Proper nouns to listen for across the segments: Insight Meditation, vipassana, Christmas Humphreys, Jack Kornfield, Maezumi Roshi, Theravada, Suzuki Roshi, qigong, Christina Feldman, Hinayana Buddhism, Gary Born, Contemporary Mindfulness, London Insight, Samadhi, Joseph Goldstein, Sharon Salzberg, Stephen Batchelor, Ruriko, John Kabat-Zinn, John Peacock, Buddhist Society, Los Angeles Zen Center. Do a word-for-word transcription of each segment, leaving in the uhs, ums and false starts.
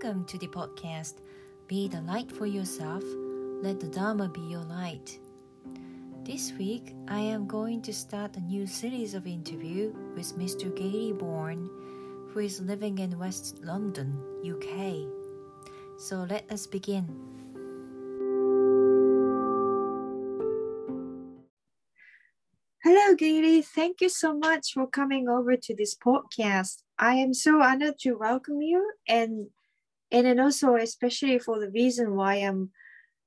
Welcome to the podcast Be the Light for Yourself, Let the Dharma Be Your Light. This week, I am going to start a new series of interviews with Mister Gary Born, who is living in West London, U K. So let us begin. Hello, Gary. Thank you so much for coming over to this podcast. I am so honored to welcome you, and and then also especially for the reason why I'm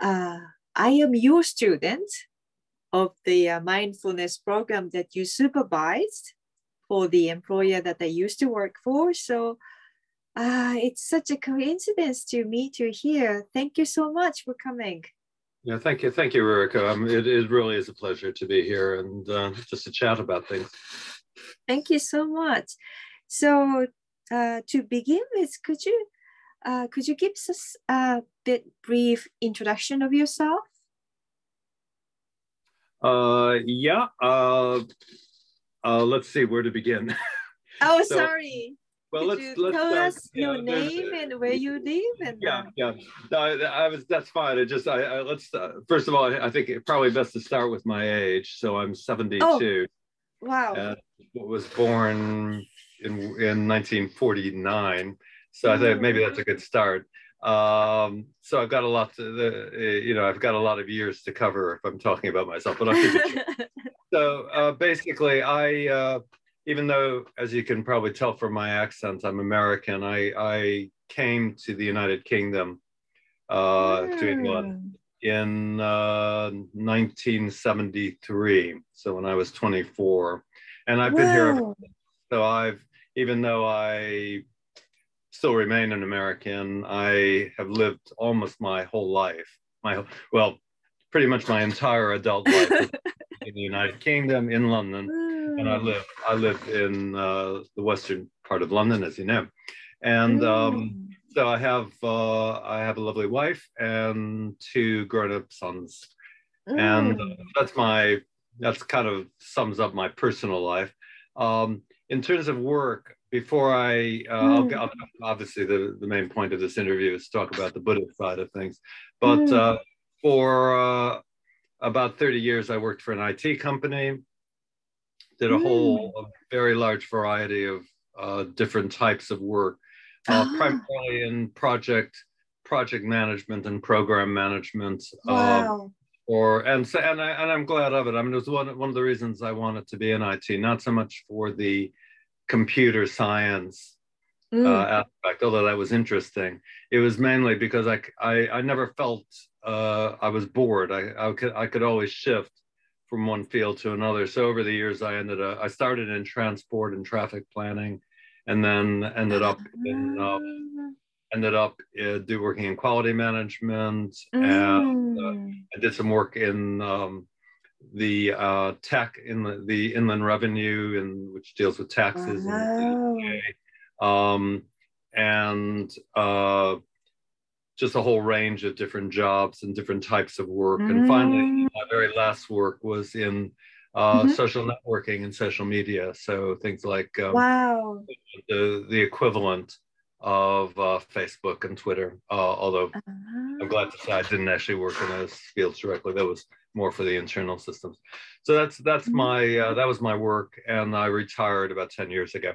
uh, I am your student of the uh, mindfulness program that you supervised for the employer that I used to work for. So uh, it's such a coincidence to meet you here. Thank you so much for coming. Yeah, thank you, thank you, Ruriko. Um, it, it really is a pleasure to be here and uh, just to chat about things. Thank you so much. So uh, to begin with, could you uh, could you give us a bit brief introduction of yourself? Uh, yeah. Uh, uh, let's see where to begin. Oh, so, sorry. Well, could let's, you let's tell start, us your know, name and where you live. And yeah, yeah. No, I, I was. That's fine. I just. I, I let's. Uh, first of all, I think it's probably best to start with my age. So I'm seventy-two. Oh, wow. And was born in in nineteen forty-nine, so I think maybe that's a good start. Um, so I've got a lot to the, you know, I've got a lot of years to cover if I'm talking about myself, but I'll keep it. So uh, basically, I uh, even though, as you can probably tell from my accent, I'm American. I I came to the United Kingdom uh, mm. to England in uh, nineteen seventy-three. So when I was twenty-four, and I've been Whoa. here ever since. So I've, even though I still remain an American, I have lived almost my whole life, my well, pretty much my entire adult life in the United Kingdom, in London, mm. and I live I live in uh, the western part of London, as you know, and mm. um, so I have uh, I have a lovely wife and two grown-up sons, mm. and uh, that's my that's kind of sums up my personal life. Um, In terms of work, before I, uh, mm. I'll, I'll, obviously the, the main point of this interview is to talk about the Buddhist side of things, but mm. uh, for uh, about thirty years, I worked for an I T company, did a mm. whole a very large variety of uh, different types of work, uh, ah. primarily in project project management and program management. Wow. Uh, Or and so, and I and I'm glad of it. I mean, it was one one of the reasons I wanted to be in I T, not so much for the computer science mm. uh, aspect, although that was interesting. It was mainly because I I, I never felt uh, I was bored. I I could I could always shift from one field to another. So over the years, I ended up I started in transport and traffic planning, and then ended up in. Uh, ended up uh, do working in quality management, and mm. uh, I did some work in um, the uh, tech, in the, the Inland Revenue, in, which deals with taxes wow. in the U K, um, and uh, just a whole range of different jobs and different types of work. Mm. And finally, my very last work was in uh, mm-hmm. social networking and social media. So things like um, wow. the, the equivalent of uh, Facebook and Twitter, uh, although uh-huh. I'm glad to say I didn't actually work in those fields directly. That was more for the internal systems. So that's that's mm-hmm. my uh, that was my work, and I retired about ten years ago.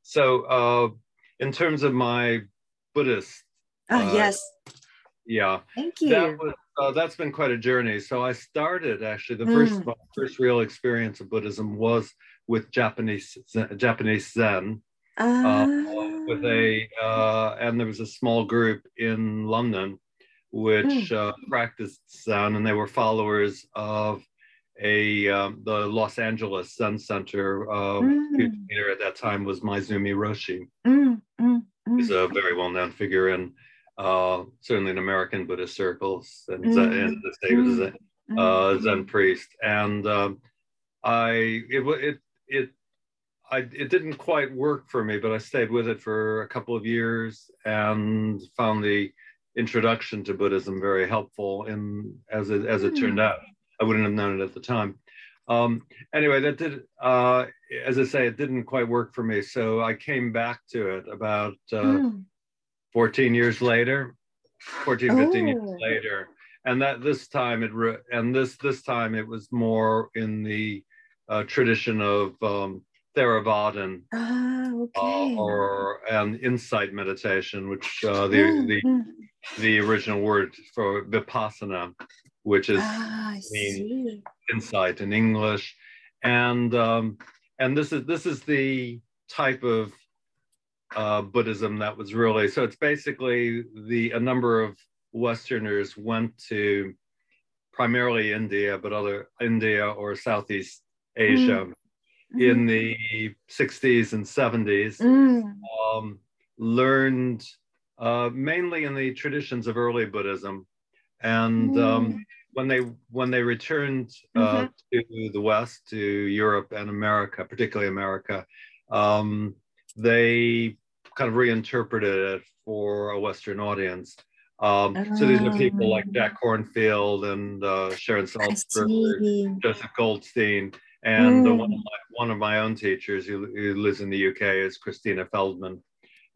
So uh, in terms of my Buddhist, oh uh, yes, yeah, thank you. That was, uh, that's been quite a journey. So I started actually the mm. first my first real experience of Buddhism was with Japanese Japanese Zen. Uh, with a uh, and there was a small group in London which mm. uh, practiced Zen, and they were followers of a um, the Los Angeles Zen Center. Uh, mm. whose leader at that time was Maezumi Roshi. Mm. Mm. Mm. He's a very well-known figure in uh, certainly in American Buddhist circles, and mm. Zen, in the state mm. Zen, uh, Zen priest. And um, I it it it. I, it didn't quite work for me, but I stayed with it for a couple of years and found the introduction to Buddhism very helpful. In as it, as it mm. turned out, I wouldn't have known it at the time. Um, anyway, that did, uh, as I say, it didn't quite work for me. So I came back to it about uh, mm. fourteen years later, fourteen, fifteen oh. years later. And that this time it re and this this time it was more in the uh, tradition of um, Theravada ah, okay. uh, or an Insight Meditation, which uh, the mm, the mm. the original word for vipassana, which is ah, insight in English, and um, and this is this is the type of uh, Buddhism that was really so. It's basically the a number of Westerners went to primarily India, but other India or Southeast Asia mm. in mm. the sixties and seventies, mm. um, learned uh, mainly in the traditions of early Buddhism. And mm. um, when they when they returned uh, mm-hmm. to the West, to Europe and America, particularly America, um, they kind of reinterpreted it for a Western audience. Um, um, so these are people like Jack Kornfield and uh, Sharon Salzberg, Joseph Goldstein, and mm. the one, of my, one of my own teachers who, who lives in the U K is Christina Feldman.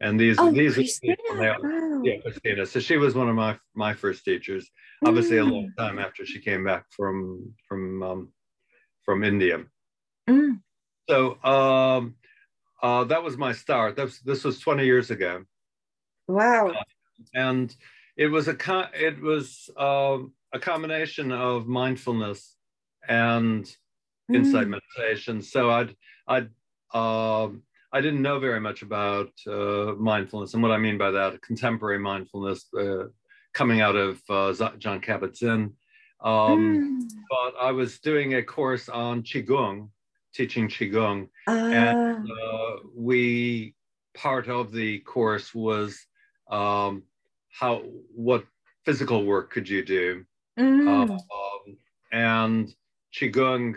And these, oh, these Christina. Are wow. yeah, Christina. So she was one of my my first teachers. Obviously, mm. a long time after she came back from from um, from India. Mm. So um, uh, that was my start. That's this was twenty years ago. Wow. Uh, and It was a it was uh, a combination of mindfulness and mm. insight meditation. So I'd I uh, I didn't know very much about uh, mindfulness, and what I mean by that, contemporary mindfulness uh, coming out of uh, John Kabat-Zinn. Um, mm. But I was doing a course on qigong, teaching qigong, uh. and uh, we part of the course was. Um, How, what physical work could you do? Mm. Um, and qigong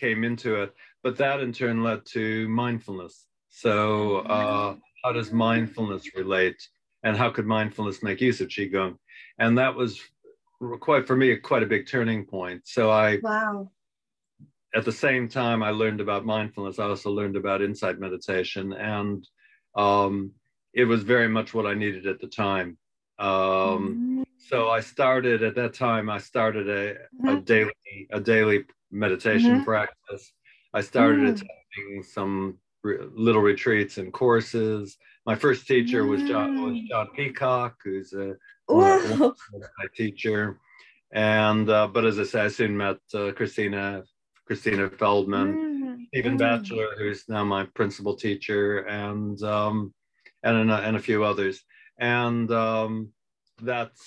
came into it, but that in turn led to mindfulness. So uh, how does mindfulness relate, and how could mindfulness make use of qigong? And that was quite, for me, quite a big turning point. So I, wow. at the same time I learned about mindfulness, I also learned about insight meditation, and um, it was very much what I needed at the time. Um, so I started at that time, I started a, mm-hmm. a daily, a daily meditation mm-hmm. practice. I started mm-hmm. attending some re little retreats and courses. My first teacher mm-hmm. was, John, was John Peacock, who's a, a teacher. And, uh, but as I said, I soon met uh, Christina, Christina Feldman, mm-hmm. Stephen Batchelor, who's now my principal teacher, and, um, and, and a few others. And um, that's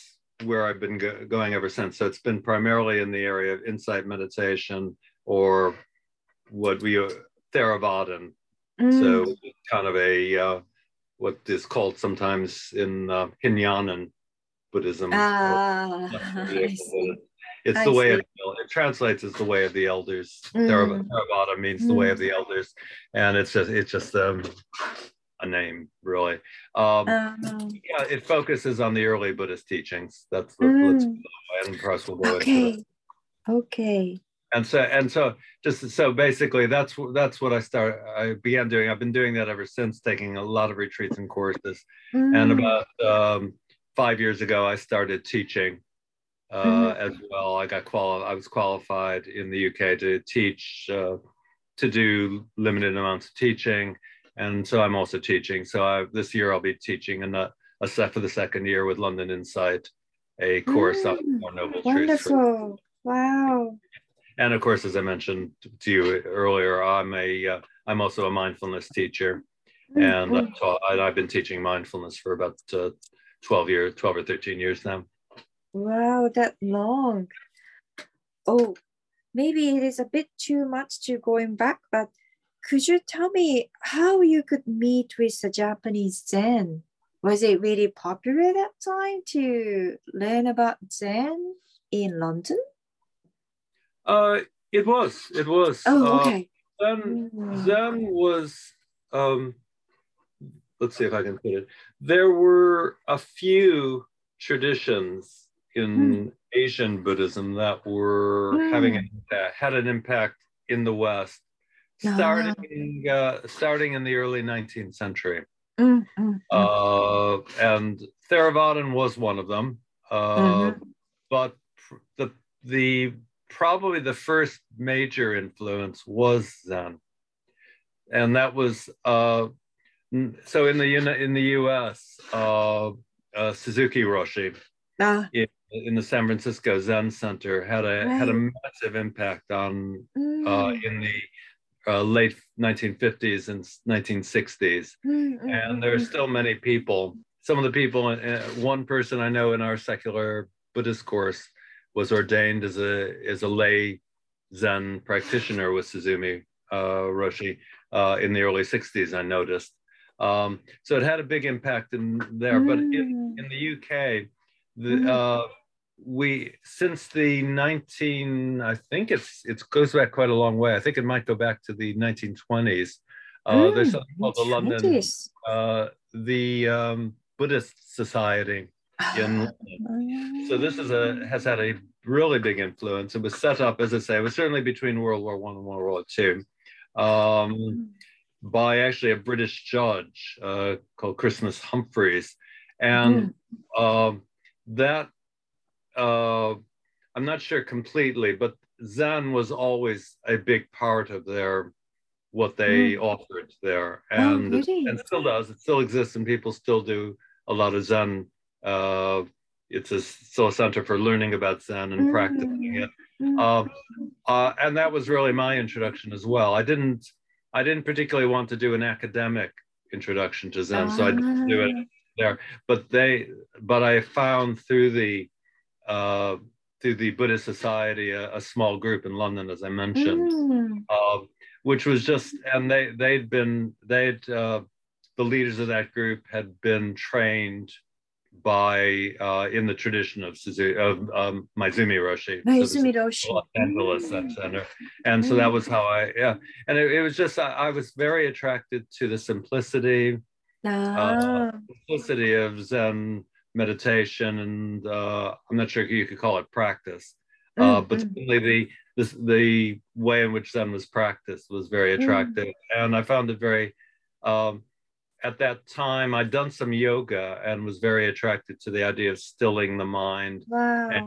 where I've been go going ever since. So it's been primarily in the area of insight meditation, or what we are, Theravada. Mm. So kind of a, uh, what is called sometimes in uh, Hinayana Buddhism. Uh, it's I the see. way, of, it translates as the way of the elders. Mm. Theravada means mm. the way of the elders. And it's just, it's just, um, a name really. Um, um, yeah, it focuses on the early Buddhist teachings. That's the mm, and perhaps we'll go okay. into that. Okay. And so and so just so basically that's that's what I started. I began doing. I've been doing that ever since, taking a lot of retreats and courses. Mm. And about um, five years ago, I started teaching uh, mm. as well. I got qualified. I was qualified in the U K to teach, uh, to do limited amounts of teaching. And so I'm also teaching. So I, this year I'll be teaching a, a set for the second year with London Insight, a course mm, on more noble truths. Wonderful! Wow. And of course, as I mentioned to you earlier, I'm a uh, I'm also a mindfulness teacher, mm, and mm. I've, taught, I, I've been teaching mindfulness for about uh, twelve years, twelve or thirteen years now. Wow, that long. Oh, maybe it is a bit too much to going back, but. Could you tell me how you could meet with the Japanese Zen? Was it really popular at that time to learn about Zen in London? Uh, it was, it was. Oh, okay. Uh, Zen, mm. Zen was, um, let's see if I can put it. There were a few traditions in mm. Asian Buddhism that were mm. having an impact, had an impact in the West. Starting, uh, starting in the early nineteenth century. Mm. Mm, mm, uh, mm. And Theravadan was one of them. Uh, mm-hmm. But the the probably the first major influence was Zen, and that was uh, so in the in the U S Uh, uh, Suzuki Roshi ah. in, in the San Francisco Zen Center had a right. had a massive impact on mm. uh, in the. Uh, late nineteen fifties and nineteen sixties. Mm-hmm. And there are still many people. Some of the people, uh, one person I know in our secular Buddhist course was ordained as a as a lay Zen practitioner with Maezumi uh, Roshi uh, in the early sixties, I noticed. Um, so it had a big impact in there. Mm. But in, in the U K, the, uh, we since the nineteen I think it's it goes back quite a long way. I think it might go back to the nineteen twenties. Uh, mm, there's something called the London uh, the um, Buddhist Society in London. So this is a has had a really big influence. It was set up, as I say, it was certainly between World War One and World War Two, um, mm. by actually a British judge uh, called Christmas Humphreys, and mm. uh, that. Uh, I'm not sure completely, but Zen was always a big part of their what they mm. offered there, and, oh, really? and still does. It still exists, and people still do a lot of Zen. Uh, it's a, still a center for learning about Zen and mm. practicing it. Mm. Uh, uh, and that was really my introduction as well. I didn't, I didn't particularly want to do an academic introduction to Zen, ah. so I didn't do it there. But they, but I found through the Uh, through the Buddhist Society, a, a small group in London, as I mentioned, mm. uh, which was just, and they, they'd been, they'd, uh, the leaders of that group had been trained by, uh, in the tradition of Suzuki, of um, Maezumi Roshi. Maezumi Roshi. Los Angeles Zen Center. And mm. so that was how I, yeah. And it, it was just, I, I was very attracted to the simplicity, ah. uh, simplicity of Zen meditation, and uh, I'm not sure you could call it practice, uh, mm-hmm. but certainly the this, the way in which Zen was practiced was very attractive, mm. and I found it very. Um, at that time, I'd done some yoga and was very attracted to the idea of stilling the mind, wow. and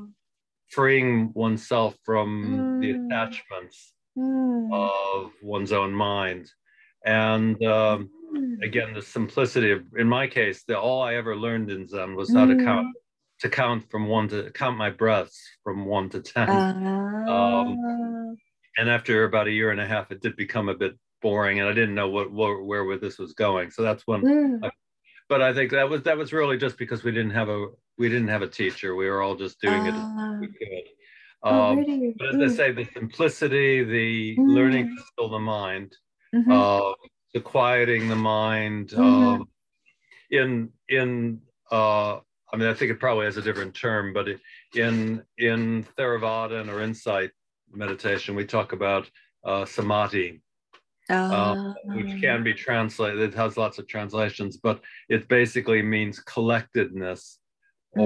freeing oneself from mm. the attachments mm. of one's own mind, and. Um, Again, the simplicity of, in my case, the all I ever learned in Zen was how mm. to count, to count from one to count my breaths from one to ten. Uh, um, and after about a year and a half, it did become a bit boring, and I didn't know what, what where, where this was going. So that's when. Mm. I, but I think that was that was really just because we didn't have a we didn't have a teacher. We were all just doing uh, it as we could. Um, really? But as mm. I say, the simplicity, the mm. learning to still the mind. Mm-hmm. uh, The quieting the mind mm-hmm. um, in in uh, I mean I think it probably has a different term, but it, in in Theravada or Insight meditation we talk about uh, Samadhi, uh, uh, which can be translated. It has lots of translations, but it basically means collectedness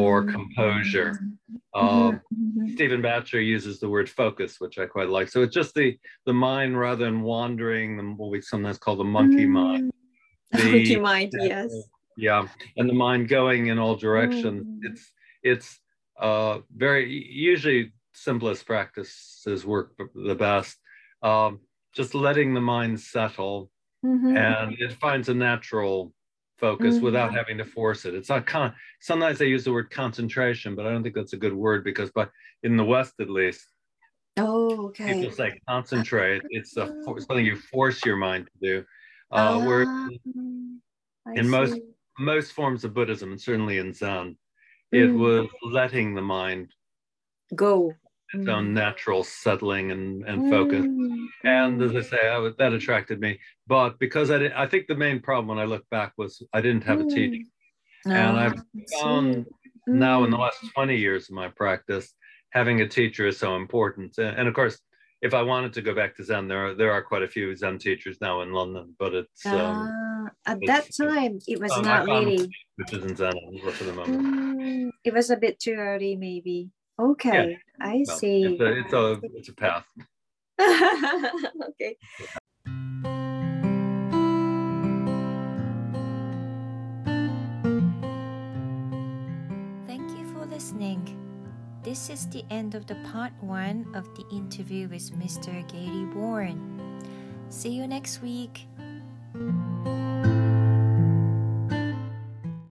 or mm-hmm. composure. Mm-hmm. Uh, mm-hmm. Stephen Batchelor uses the word focus, which I quite like. So it's just the the mind rather than wandering, the, what we sometimes call the monkey mm-hmm. mind. The monkey mind, uh, yes. Yeah, and the mind going in all directions. Mm-hmm. It's it's uh, very usually simplest practices work the best. Um, just letting the mind settle, mm-hmm. and it finds a natural focus mm-hmm. without having to force it. It's not con sometimes they use the word concentration, but I don't think that's a good word because but in the West at least, oh okay. people say concentrate. It's a something you force your mind to do. Uh, uh where in see. most most forms of Buddhism, and certainly in Zen, it mm. was letting the mind go. Its mm. own natural settling and, and mm. focus. And as I say, I was, that attracted me. But because I did, I think the main problem when I look back was I didn't have mm. a teacher. Oh, and I've found mm. now in the last twenty years of my practice, having a teacher is so important. And, and of course, if I wanted to go back to Zen, there are, there are quite a few Zen teachers now in London, but it's... Uh, um, at it's, that time, it was um, not really... Which isn't Zen for the moment. Mm, it was a bit too early, maybe. Okay, yeah. I no, see. It's a, it's a, it's a path. Okay. listening. This is the end of the part one of the interview with Mister Gary Born. See you next week.